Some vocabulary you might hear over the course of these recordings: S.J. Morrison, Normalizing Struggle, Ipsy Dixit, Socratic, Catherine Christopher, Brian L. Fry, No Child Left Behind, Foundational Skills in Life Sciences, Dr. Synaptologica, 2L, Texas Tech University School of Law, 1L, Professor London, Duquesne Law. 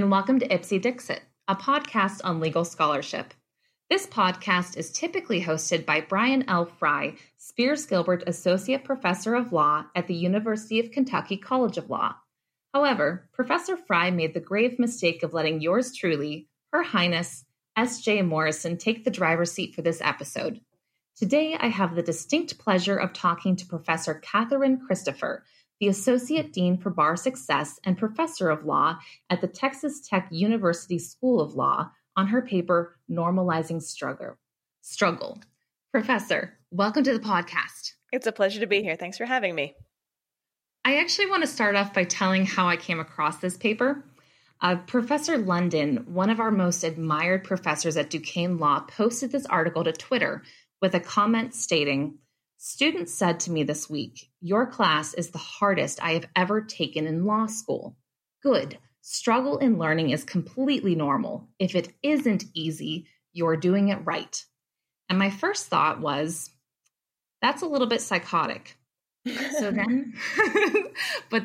and welcome to Ipsy Dixit, a podcast on legal scholarship. This podcast is typically hosted by Brian L. Fry, Spears Gilbert Associate Professor of Law at the University of Kentucky College of Law. However, Professor Fry made the grave mistake of letting yours truly, Her Highness, S.J. Morrison, take the driver's seat for this episode. Today, I have the distinct pleasure of talking to Professor Catherine Christopher, the Associate Dean for Bar Success and Professor of Law at the Texas Tech University School of Law, on her paper, Normalizing Struggle. Professor, welcome to the podcast. It's a pleasure to be here. Thanks for having me. I actually want to start off by telling how I came across this paper. Professor London, one of our most admired professors at Duquesne Law, posted this article to Twitter with a comment stating, "Students said to me this week, your class is the hardest I have ever taken in law school. Good. Struggle in learning is completely normal. If it isn't easy, you're doing it right." And my first thought was, that's a little bit psychotic. But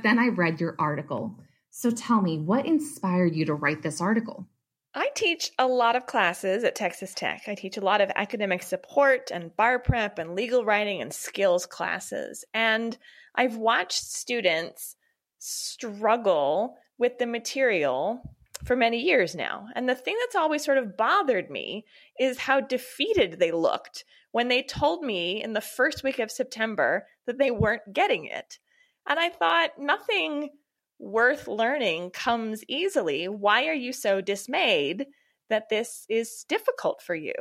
then I read your article. So tell me, what inspired you to write this article? I teach a lot of classes at Texas Tech. I teach a lot of academic support and bar prep and legal writing and skills classes. And I've watched students struggle with the material for many years now. And the thing that's always sort of bothered me is how defeated they looked when they told me in the first week of September that they weren't getting it. And I thought, nothing worth learning comes easily. Why are you so dismayed that this is difficult for you?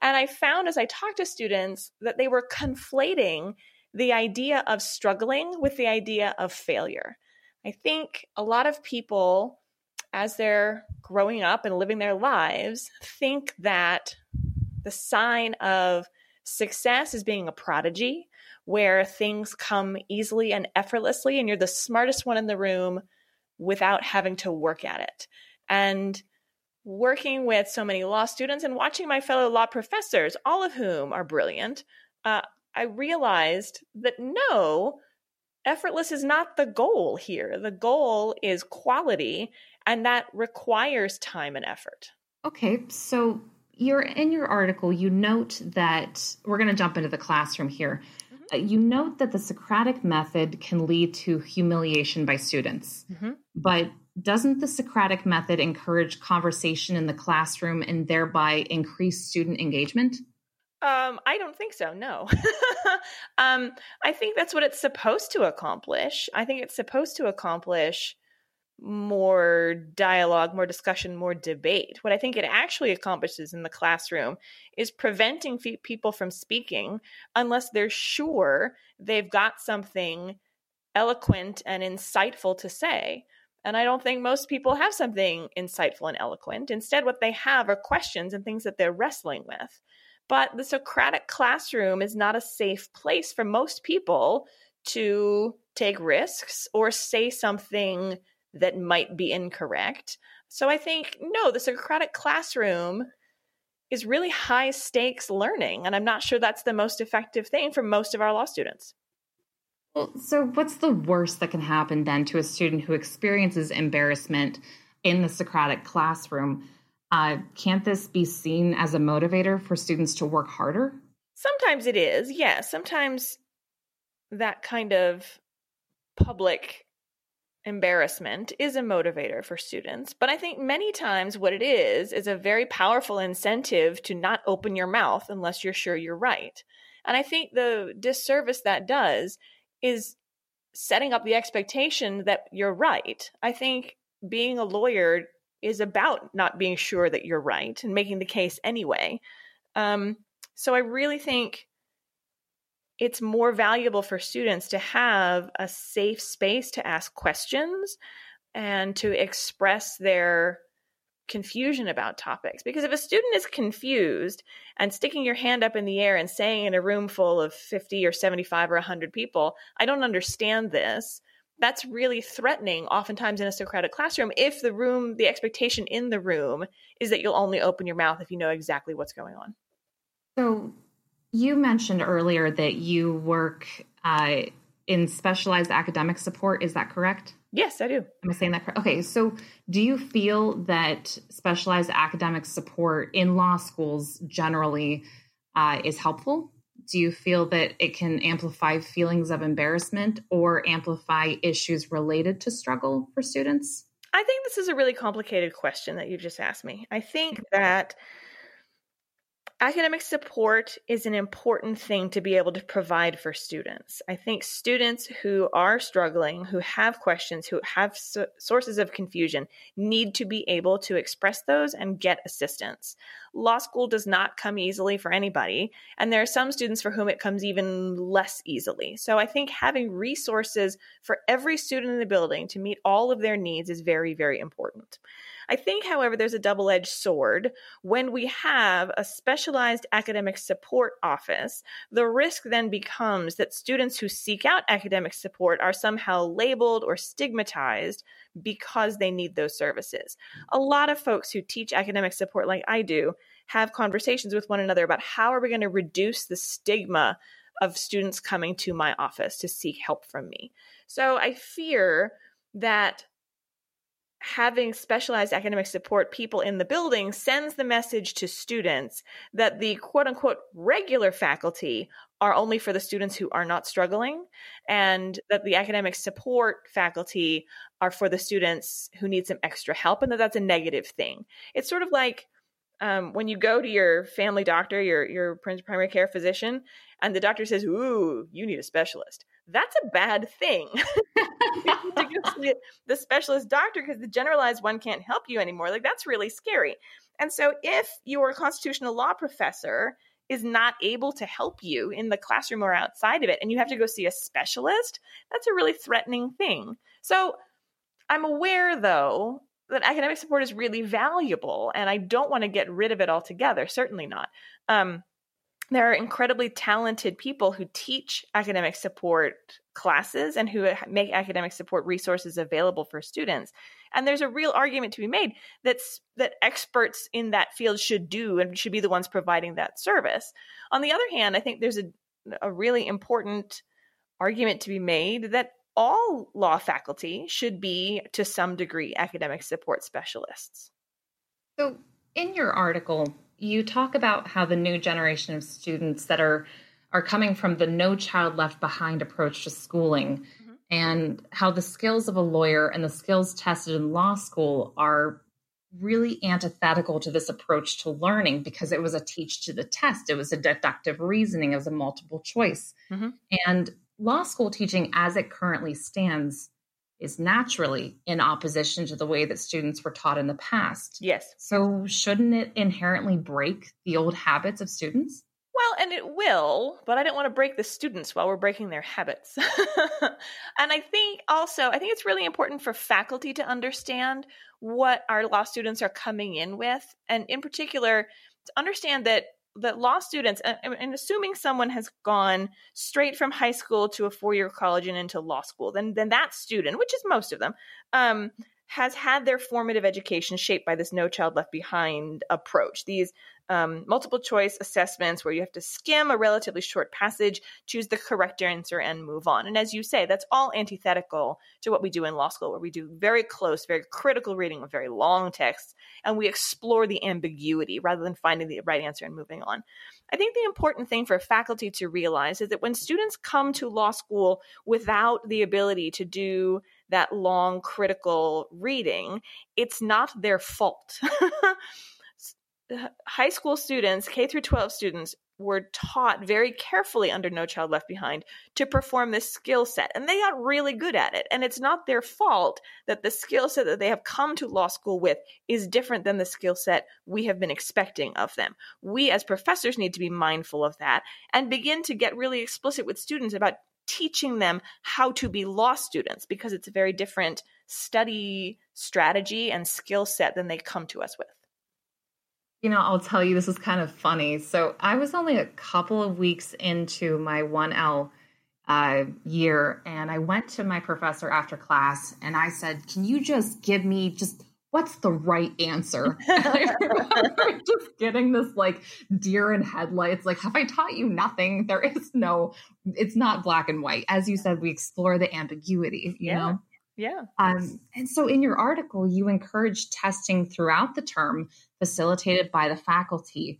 And I found as I talked to students that they were conflating the idea of struggling with the idea of failure. I think a lot of people, as they're growing up and living their lives, think that the sign of success is being a prodigy, where things come easily and effortlessly, and you're the smartest one in the room without having to work at it. And working with so many law students and watching my fellow law professors, all of whom are brilliant, I realized that no, effortless is not the goal here. The goal is quality, and that requires time and effort. Okay, so you're in your article, you note that, we're going to jump into the classroom here, you note that the Socratic method can lead to humiliation by students, but doesn't the Socratic method encourage conversation in the classroom and thereby increase student engagement? I don't think so. No. I think that's what it's supposed to accomplish. I think it's supposed to accomplish more dialogue, more discussion, more debate. What I think it actually accomplishes in the classroom is preventing people from speaking unless they're sure they've got something eloquent and insightful to say. And I don't think most people have something insightful and eloquent. Instead, what they have are questions and things that they're wrestling with. But the Socratic classroom is not a safe place for most people to take risks or say something that might be incorrect. So I think, no, the Socratic classroom is really high stakes learning. And I'm not sure that's the most effective thing for most of our law students. Well, so what's the worst that can happen then to a student who experiences embarrassment in the Socratic classroom? Can't this be seen as a motivator for students to work harder? Sometimes it is, yes. Sometimes that kind of public embarrassment is a motivator for students. But I think many times what it is a very powerful incentive to not open your mouth unless you're sure you're right. And I think the disservice that does is setting up the expectation that you're right. I think being a lawyer is about not being sure that you're right and making the case anyway. So I really think it's more valuable for students to have a safe space to ask questions and to express their confusion about topics. Because if a student is confused and sticking your hand up in the air and saying in a room full of 50 or 75 or 100 people, "I don't understand this," that's really threatening oftentimes in a Socratic classroom if the expectation in the room is that you'll only open your mouth if you know exactly what's going on. So you mentioned earlier that you work in specialized academic support. Is that correct? Yes, I do. Am I saying that correct? Okay. So do you feel that specialized academic support in law schools generally is helpful? Do you feel that it can amplify feelings of embarrassment or amplify issues related to struggle for students? I think this is a really complicated question that you just asked me. I think that academic support is an important thing to be able to provide for students. I think students who are struggling, who have questions, who have sources of confusion, need to be able to express those and get assistance. Law school does not come easily for anybody, and there are some students for whom it comes even less easily. So I think having resources for every student in the building to meet all of their needs is very, very important. I think, however, there's a double-edged sword. When we have a specialized academic support office, the risk then becomes that students who seek out academic support are somehow labeled or stigmatized because they need those services. A lot of folks who teach academic support like I do have conversations with one another about how are we going to reduce the stigma of students coming to my office to seek help from me. So I fear that having specialized academic support people in the building sends the message to students that the quote unquote regular faculty are only for the students who are not struggling, and that the academic support faculty are for the students who need some extra help, and that that's a negative thing. It's sort of like when you go to your family doctor, your primary care physician, and the doctor says, "Ooh, you need a specialist." That's a bad thing. The specialist doctor, because the generalized one can't help you anymore. Like, that's really scary. And so if your constitutional law professor is not able to help you in the classroom or outside of it, and you have to go see a specialist, that's a really threatening thing. So I'm aware, though, that academic support is really valuable, and I don't want to get rid of it altogether. Certainly not. There are incredibly talented people who teach academic support classes and who make academic support resources available for students. And there's a real argument to be made that experts in that field should do and should be the ones providing that service. On the other hand, I think there's a really important argument to be made that all law faculty should be, to some degree, academic support specialists. So in your article, you talk about how the new generation of students that are coming from the No Child Left Behind approach to schooling, mm-hmm. and how the skills of a lawyer and the skills tested in law school are really antithetical to this approach to learning, because it was a teach to the test. It was a deductive reasoning. It was a multiple choice. Mm-hmm. And law school teaching as it currently stands is naturally in opposition to the way that students were taught in the past. Yes. So shouldn't it inherently break the old habits of students? Well, and it will, but I don't want to break the students while we're breaking their habits. And I think it's really important for faculty to understand what our law students are coming in with. And in particular, to understand that law students, and assuming someone has gone straight from high school to a four-year college and into law school, then that student, which is most of them, has had their formative education shaped by this No Child Left Behind approach. These multiple choice assessments where you have to skim a relatively short passage, choose the correct answer, and move on. And as you say, that's all antithetical to what we do in law school, where we do very close, very critical reading of very long texts, and we explore the ambiguity rather than finding the right answer and moving on. I think the important thing for faculty to realize is that when students come to law school without the ability to do that long critical reading, it's not their fault. High school students, K through 12 students, were taught very carefully under No Child Left Behind to perform this skill set, and they got really good at it. And it's not their fault that the skill set that they have come to law school with is different than the skill set we have been expecting of them. We as professors need to be mindful of that and begin to get really explicit with students about teaching them how to be law students, because it's a very different study strategy and skill set than they come to us with. You know, I'll tell you, this is kind of funny. So I was only a couple of weeks into my 1L year, and I went to my professor after class and I said, "Can you just give me just what's the right answer? And I remember just getting this like deer in headlights, like, have I taught you nothing? There is no, it's not black and white. As you said, we explore the ambiguity, you know? Yeah. And so in your article, you encourage testing throughout the term facilitated by the faculty.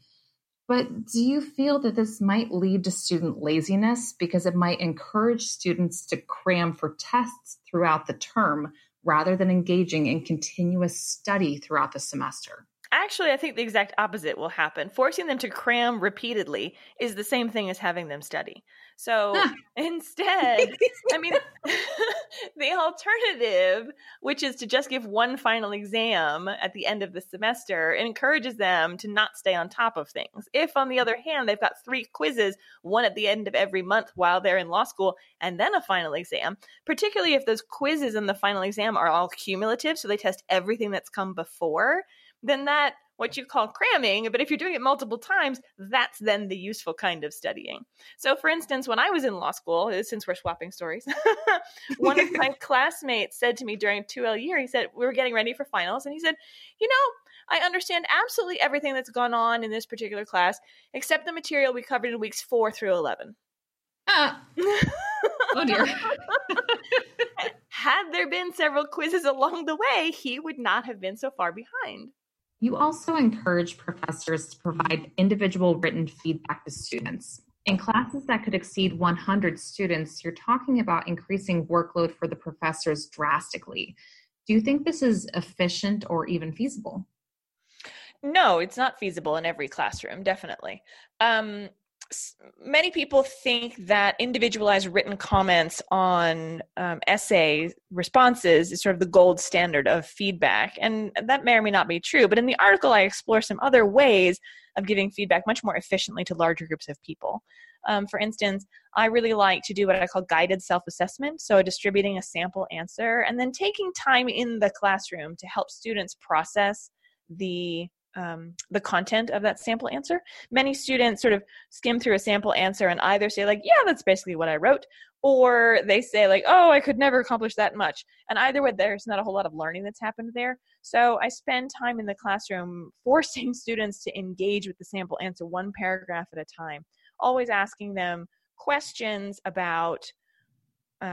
But do you feel that this might lead to student laziness because it might encourage students to cram for tests throughout the term rather than engaging in continuous study throughout the semester? Actually, I think the exact opposite will happen. Forcing them to cram repeatedly is the same thing as having them study. So instead, I mean, the alternative, which is to just give one final exam at the end of the semester, encourages them to not stay on top of things. If, on the other hand, they've got 3 quizzes, one at the end of every month while they're in law school, and then a final exam, particularly if those quizzes and the final exam are all cumulative, so they test everything that's come before, then that, what you call cramming, but if you're doing it multiple times, that's then the useful kind of studying. So for instance, when I was in law school, since we're swapping stories, one of my classmates said to me during 2L year, he said, we were getting ready for finals. And he said, you know, I understand absolutely everything that's gone on in this particular class, except the material we covered in weeks 4 through 11. Oh dear. Had there been several quizzes along the way, he would not have been so far behind. You also encourage professors to provide individual written feedback to students. In classes that could exceed 100 students, you're talking about increasing workload for the professors drastically. Do you think this is efficient or even feasible? No, it's not feasible in every classroom, definitely. Many people think that individualized written comments on essay responses is sort of the gold standard of feedback, and that may or may not be true. But in the article, I explore some other ways of giving feedback much more efficiently to larger groups of people. For instance, I really like to do what I call guided self-assessment, so distributing a sample answer and then taking time in the classroom to help students process the content of that sample answer. Many students sort of skim through a sample answer and either say like, yeah, that's basically what I wrote, or they say like, oh, I could never accomplish that much. And either way, there's not a whole lot of learning that's happened there. So I spend time in the classroom forcing students to engage with the sample answer one paragraph at a time, always asking them questions about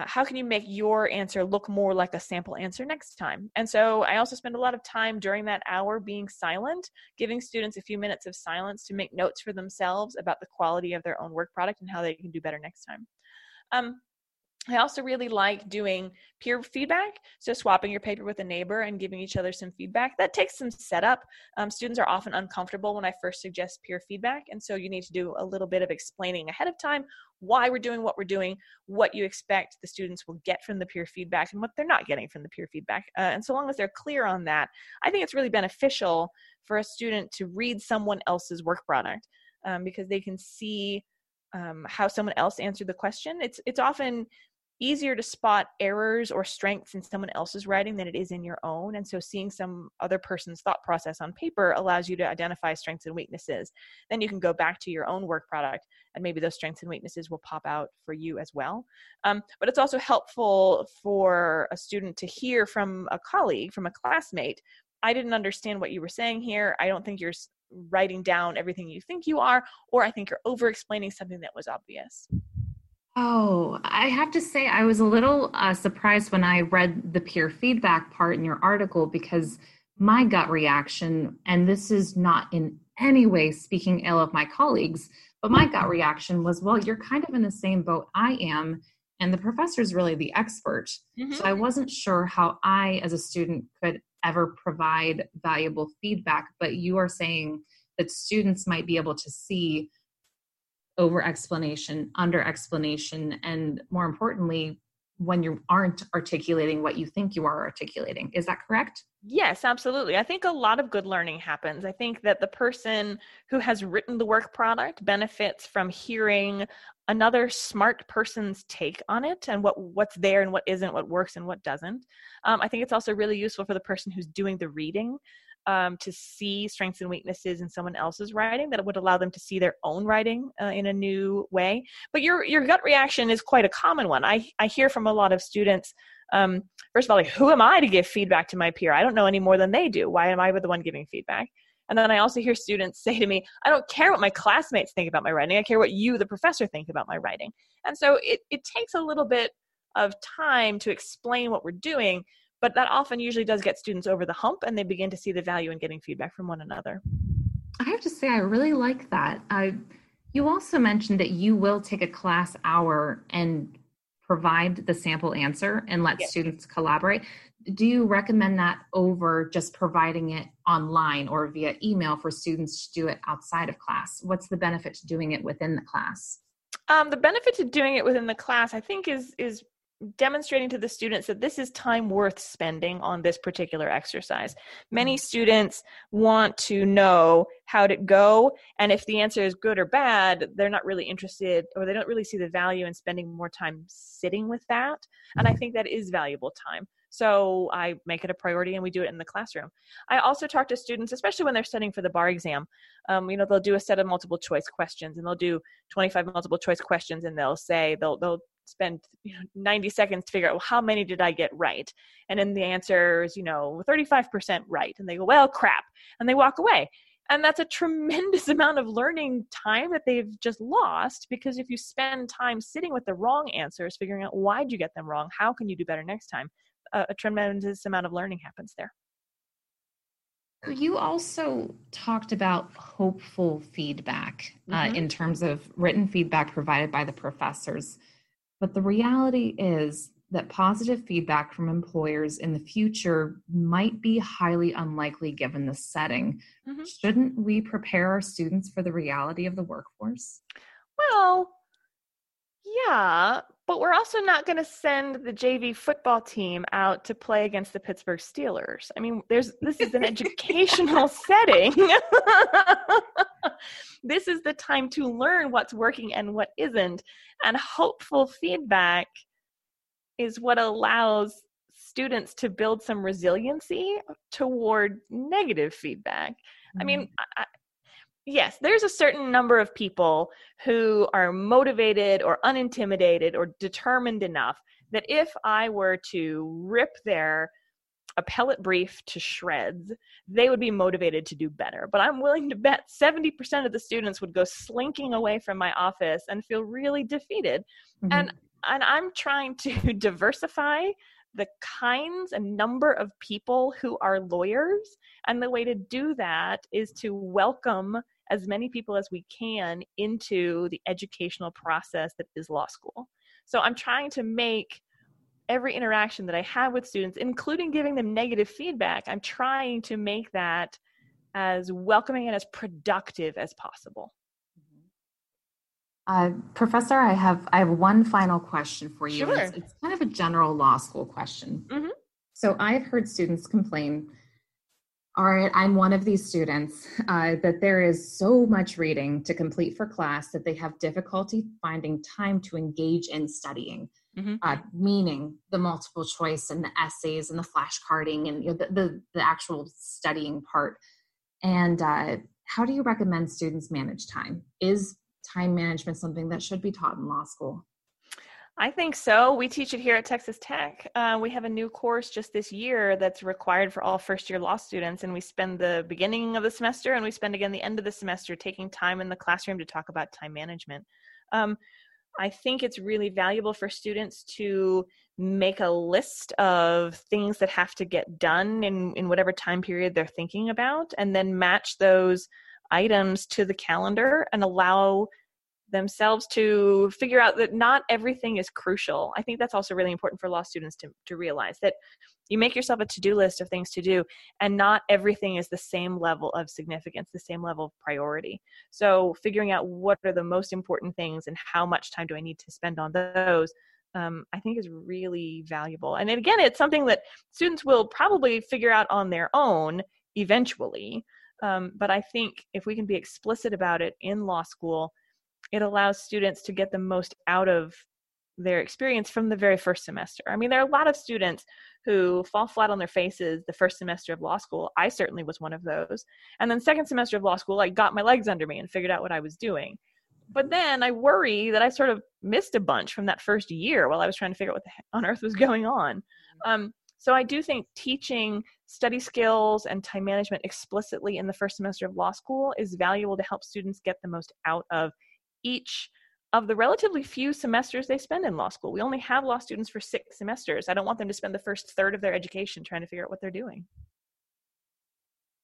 how can you make your answer look more like a sample answer next time? And so I also spend a lot of time during that hour being silent, giving students a few minutes of silence to make notes for themselves about the quality of their own work product and how they can do better next time. I also really like doing peer feedback, so swapping your paper with a neighbor and giving each other some feedback. That takes some setup. Students are often uncomfortable when I first suggest peer feedback, and so you need to do a little bit of explaining ahead of time why we're doing what we're doing, what you expect the students will get from the peer feedback, and what they're not getting from the peer feedback. And so long as they're clear on that, I think it's really beneficial for a student to read someone else's work product because they can see how someone else answered the question. It's often easier to spot errors or strengths in someone else's writing than it is in your own. And so seeing some other person's thought process on paper allows you to identify strengths and weaknesses. Then you can go back to your own work product and maybe those strengths and weaknesses will pop out for you as well. But it's also helpful for a student to hear from a colleague, from a classmate, I didn't understand what you were saying here. I don't think you're writing down everything you think you are, or I think you're over-explaining something that was obvious. Oh, I have to say I was a little surprised when I read the peer feedback part in your article because my gut reaction, and this is not in any way speaking ill of my colleagues, but my gut reaction was, well, you're kind of in the same boat I am, and the professor's really the expert. Mm-hmm. So I wasn't sure how I, as a student, could ever provide valuable feedback, but you are saying that students might be able to see over-explanation, under-explanation, and more importantly, when you aren't articulating what you think you are articulating. Is that correct? Yes, absolutely. I think a lot of good learning happens. I think that the person who has written the work product benefits from hearing another smart person's take on it and what's there and what isn't, what works and what doesn't. I think it's also really useful for the person who's doing the reading to see strengths and weaknesses in someone else's writing that would allow them to see their own writing in a new way. But your gut reaction is quite a common one. I hear from a lot of students First of all, like, who am I to give feedback to my peer? I don't know any more than they do. Why am I the one giving feedback? And then I also hear students say to me, I don't care what my classmates think about my writing. I care what you, the professor, think about my writing. And so it takes a little bit of time to explain what we're doing, but that often usually does get students over the hump, and they begin to see the value in getting feedback from one another. I have to say, I really like that. You also mentioned that you will take a class hour and provide the sample answer and let yes. students collaborate. Do you recommend that over just providing it online or via email for students to do it outside of class? What's the benefit to doing it within the class? The benefit to doing it within the class, I think, is demonstrating to the students that this is time worth spending on this particular exercise. Many students want to know how to go, and if the answer is good or bad, they're not really interested, or they don't really see the value in spending more time sitting with that. And I think that is valuable time. So I make it a priority, and we do it in the classroom. I also talk to students, especially when they're studying for the bar exam. They'll do a set of multiple choice questions, and they'll do 25 multiple choice questions, and they'll say they'll spend 90 seconds to figure out, well, how many did I get right? And then the answer is, 35% right. And they go, well, crap. And they walk away. And that's a tremendous amount of learning time that they've just lost, because if you spend time sitting with the wrong answers, figuring out why'd you get them wrong, how can you do better next time, a tremendous amount of learning happens there. You also talked about hopeful feedback in terms of written feedback provided by the professors. But the reality is that positive feedback from employers in the future might be highly unlikely given the setting. Mm-hmm. Shouldn't we prepare our students for the reality of the workforce? Well, yeah, but we're also not going to send the JV football team out to play against the Pittsburgh Steelers. I mean, this is an educational setting. This is the time to learn what's working and what isn't. And hopeful feedback is what allows students to build some resiliency toward negative feedback. Mm-hmm. I mean, yes, there's a certain number of people who are motivated or unintimidated or determined enough that if I were to rip their appellate brief to shreds, they would be motivated to do better. But I'm willing to bet 70% of the students would go slinking away from my office and feel really defeated. Mm-hmm. And I'm trying to diversify the kinds and number of people who are lawyers. And the way to do that is to welcome as many people as we can into the educational process that is law school. So I'm trying to make every interaction that I have with students, including giving them negative feedback, I'm trying to make that as welcoming and as productive as possible. Professor, I have one final question for you. Sure. It's kind of a general law school question. Mm-hmm. So I've heard students complain, all right, I'm one of these students, that there is so much reading to complete for class that they have difficulty finding time to engage in studying. Mm-hmm. Meaning the multiple choice and the essays and the flashcarding and the actual studying part. And how do you recommend students manage time? Is time management something that should be taught in law school? I think so. We teach it here at Texas Tech. We have a new course just this year that's required for all first-year law students, and we spend the beginning of the semester and we spend again the end of the semester taking time in the classroom to talk about time management. I think it's really valuable for students to make a list of things that have to get done in whatever time period they're thinking about, and then match those items to the calendar and allow themselves to figure out that not everything is crucial. I think that's also really important for law students to realize that you make yourself a to-do list of things to do, and not everything is the same level of significance, the same level of priority. So figuring out what are the most important things and how much time do I need to spend on those, I think is really valuable. And again, it's something that students will probably figure out on their own eventually. But I think if we can be explicit about it in law school, it allows students to get the most out of their experience from the very first semester. I mean, there are a lot of students who fall flat on their faces the first semester of law school. I certainly was one of those. And then second semester of law school, I got my legs under me and figured out what I was doing. But then I worry that I sort of missed a bunch from that first year while I was trying to figure out what on earth was going on. So I do think teaching study skills and time management explicitly in the first semester of law school is valuable to help students get the most out of each of the relatively few semesters they spend in law school. We only have law students for 6 semesters. I don't want them to spend the first third of their education trying to figure out what they're doing.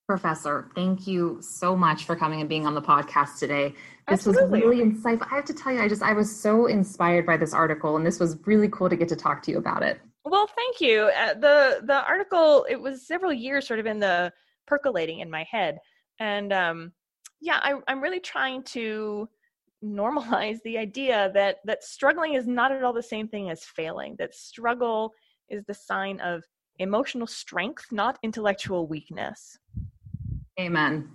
Professor, thank you so much for coming and being on the podcast today. This was really insightful. I have to tell you, I was so inspired by this article, and this was really cool to get to talk to you about it. Well, thank you. The article, it was several years sort of in the percolating in my head. And I'm really trying to normalize the idea that struggling is not at all the same thing as failing, that struggle is the sign of emotional strength, not intellectual weakness. Amen.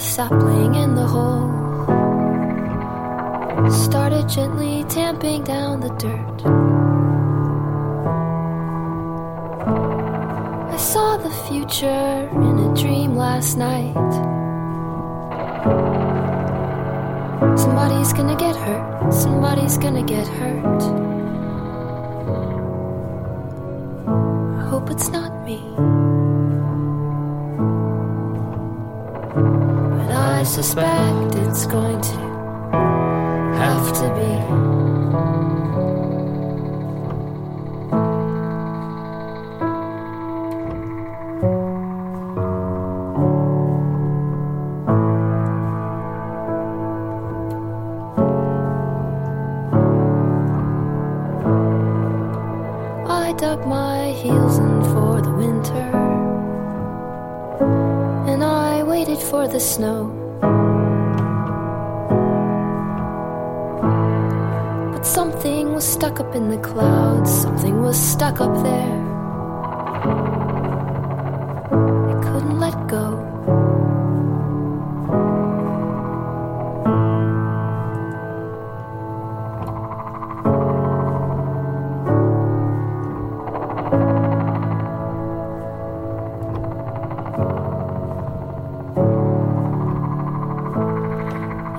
Sapling in the hole, started gently tamping down the dirt. I saw the future in a dream last night. Somebody's gonna get hurt, somebody's gonna get hurt. I hope it's not me. I suspect it's going to have to be. I dug my heels in for the winter, and I waited for the snow. Something was stuck up in the clouds, something was stuck up there. I couldn't let go.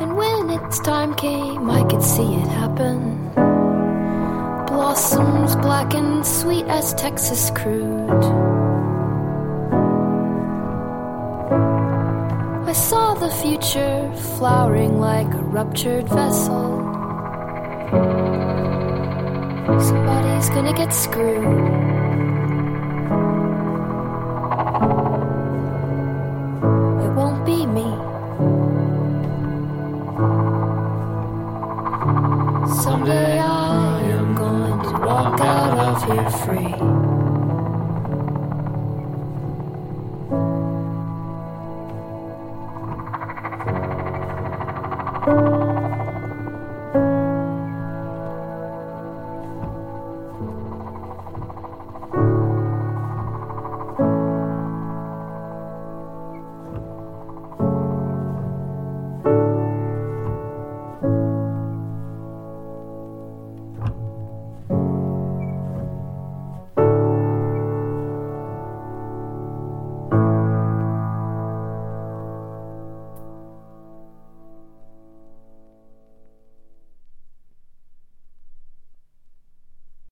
And when its time came, I could see it happen. Blossoms black and sweet as Texas crude. I saw the future flowering like a ruptured vessel. Somebody's gonna get screwed. It won't be me. Someday I walk out of here free.